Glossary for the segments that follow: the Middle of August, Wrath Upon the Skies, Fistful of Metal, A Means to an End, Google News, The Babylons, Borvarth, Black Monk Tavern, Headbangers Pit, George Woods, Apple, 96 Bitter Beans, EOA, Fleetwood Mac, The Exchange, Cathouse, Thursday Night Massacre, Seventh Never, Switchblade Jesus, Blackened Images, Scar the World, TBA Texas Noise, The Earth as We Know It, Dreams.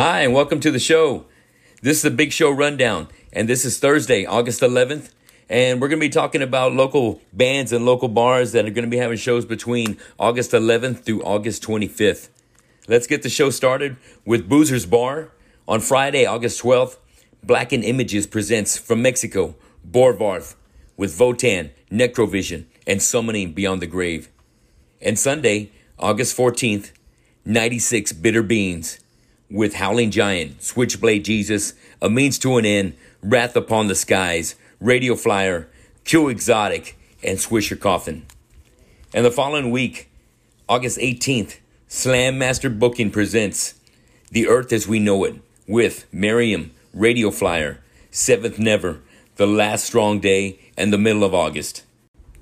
Hi, and welcome to the show. This is the Big Show Rundown, and this is Thursday, August 11th. And we're going to be talking about local bands and local bars that are going to be having shows between August 11th through August 25th. Let's get the show started with Boozer's Bar. On Friday, August 12th, Blackened Images presents, from Mexico, Borvarth with Votan, Necrovision, and Summoning Beyond the Grave. And Sunday, August 14th, 96 Bitter Beans with Howling Giant, Switchblade Jesus, A Means to an End, Wrath Upon the Skies, Radio Flyer, Q Exotic, and Swish Your Coffin. And the following week, August 18th, Slam Master Booking presents The Earth as We Know It with Miriam, Radio Flyer, Seventh Never, The Last Strong Day, and the Middle of August.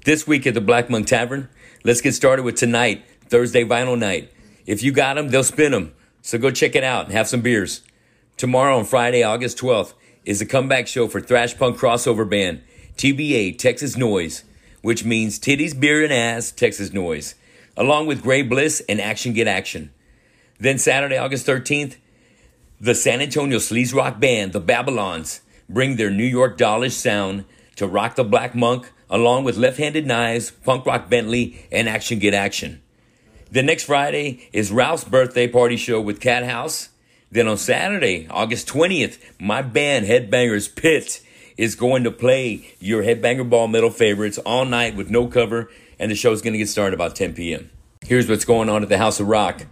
This week at the Black Monk Tavern, let's get started with tonight, Thursday Vinyl Night. If you got them, they'll spin them. So go check it out and have some beers. Tomorrow on Friday, August 12th, is a comeback show for thrash punk crossover band TBA Texas Noise, which means titties, beer, and ass Texas Noise, along with Gray Bliss and Action Get Action. Then Saturday, August 13th, the San Antonio sleaze rock band The Babylons bring their New York dollish sound to rock the Black Monk, along with Left-Handed Knives, Punk Rock Bentley, and Action Get Action. The next Friday is Ralph's birthday party show with Cathouse. Then on Saturday, August 20th, my band Headbangers Pit is going to play your Headbanger Ball Metal favorites all night with no cover, and the show's going to get started about 10 p.m. Here's what's going on at the House of Rock.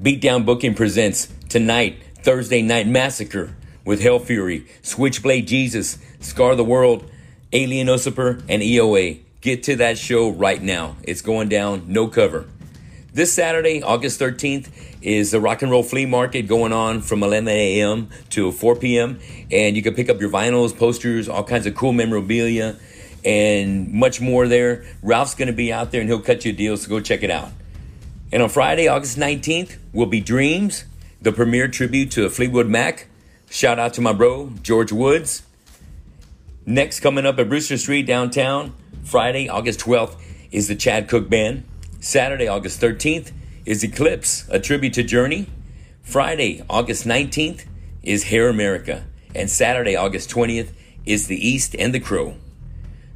Beatdown Booking presents tonight, Thursday Night Massacre with Hell Fury, Switchblade Jesus, Scar the World, Alien Usurper, and EOA. Get to that show right now. It's going down, no cover. This Saturday, August 13th, is the Rock and Roll Flea Market going on from 11 a.m. to 4 p.m. And you can pick up your vinyls, posters, all kinds of cool memorabilia, and much more there. Ralph's going to be out there, and he'll cut you a deal, so go check it out. And on Friday, August 19th, will be Dreams, the premier tribute to Fleetwood Mac. Shout out to my bro, George Woods. Next, coming up at Brewster Street downtown, Friday, August 12th, is the Chad Cook Band. Saturday, August 13th, is Eclipse, a tribute to Journey. Friday, August 19th, is Hair America. And Saturday, August 20th, is The East and the Crow.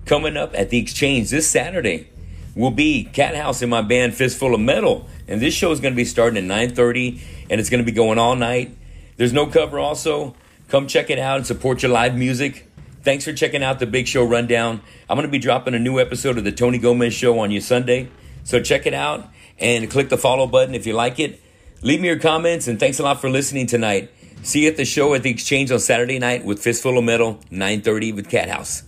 Coming up at The Exchange this Saturday will be Cathouse and my band Fistful of Metal. And this show is going to be starting at 9:30, and it's going to be going all night. There's no cover also. Come check it out and support your live music. Thanks for checking out the Big Show Rundown. I'm going to be dropping a new episode of The Tony Gomez Show on your Sunday. So check it out and click the follow button if you like it. Leave me your comments, and thanks a lot for listening tonight. See you at the show at The Exchange on Saturday night with Fistful of Metal, 9:30 with Cathouse.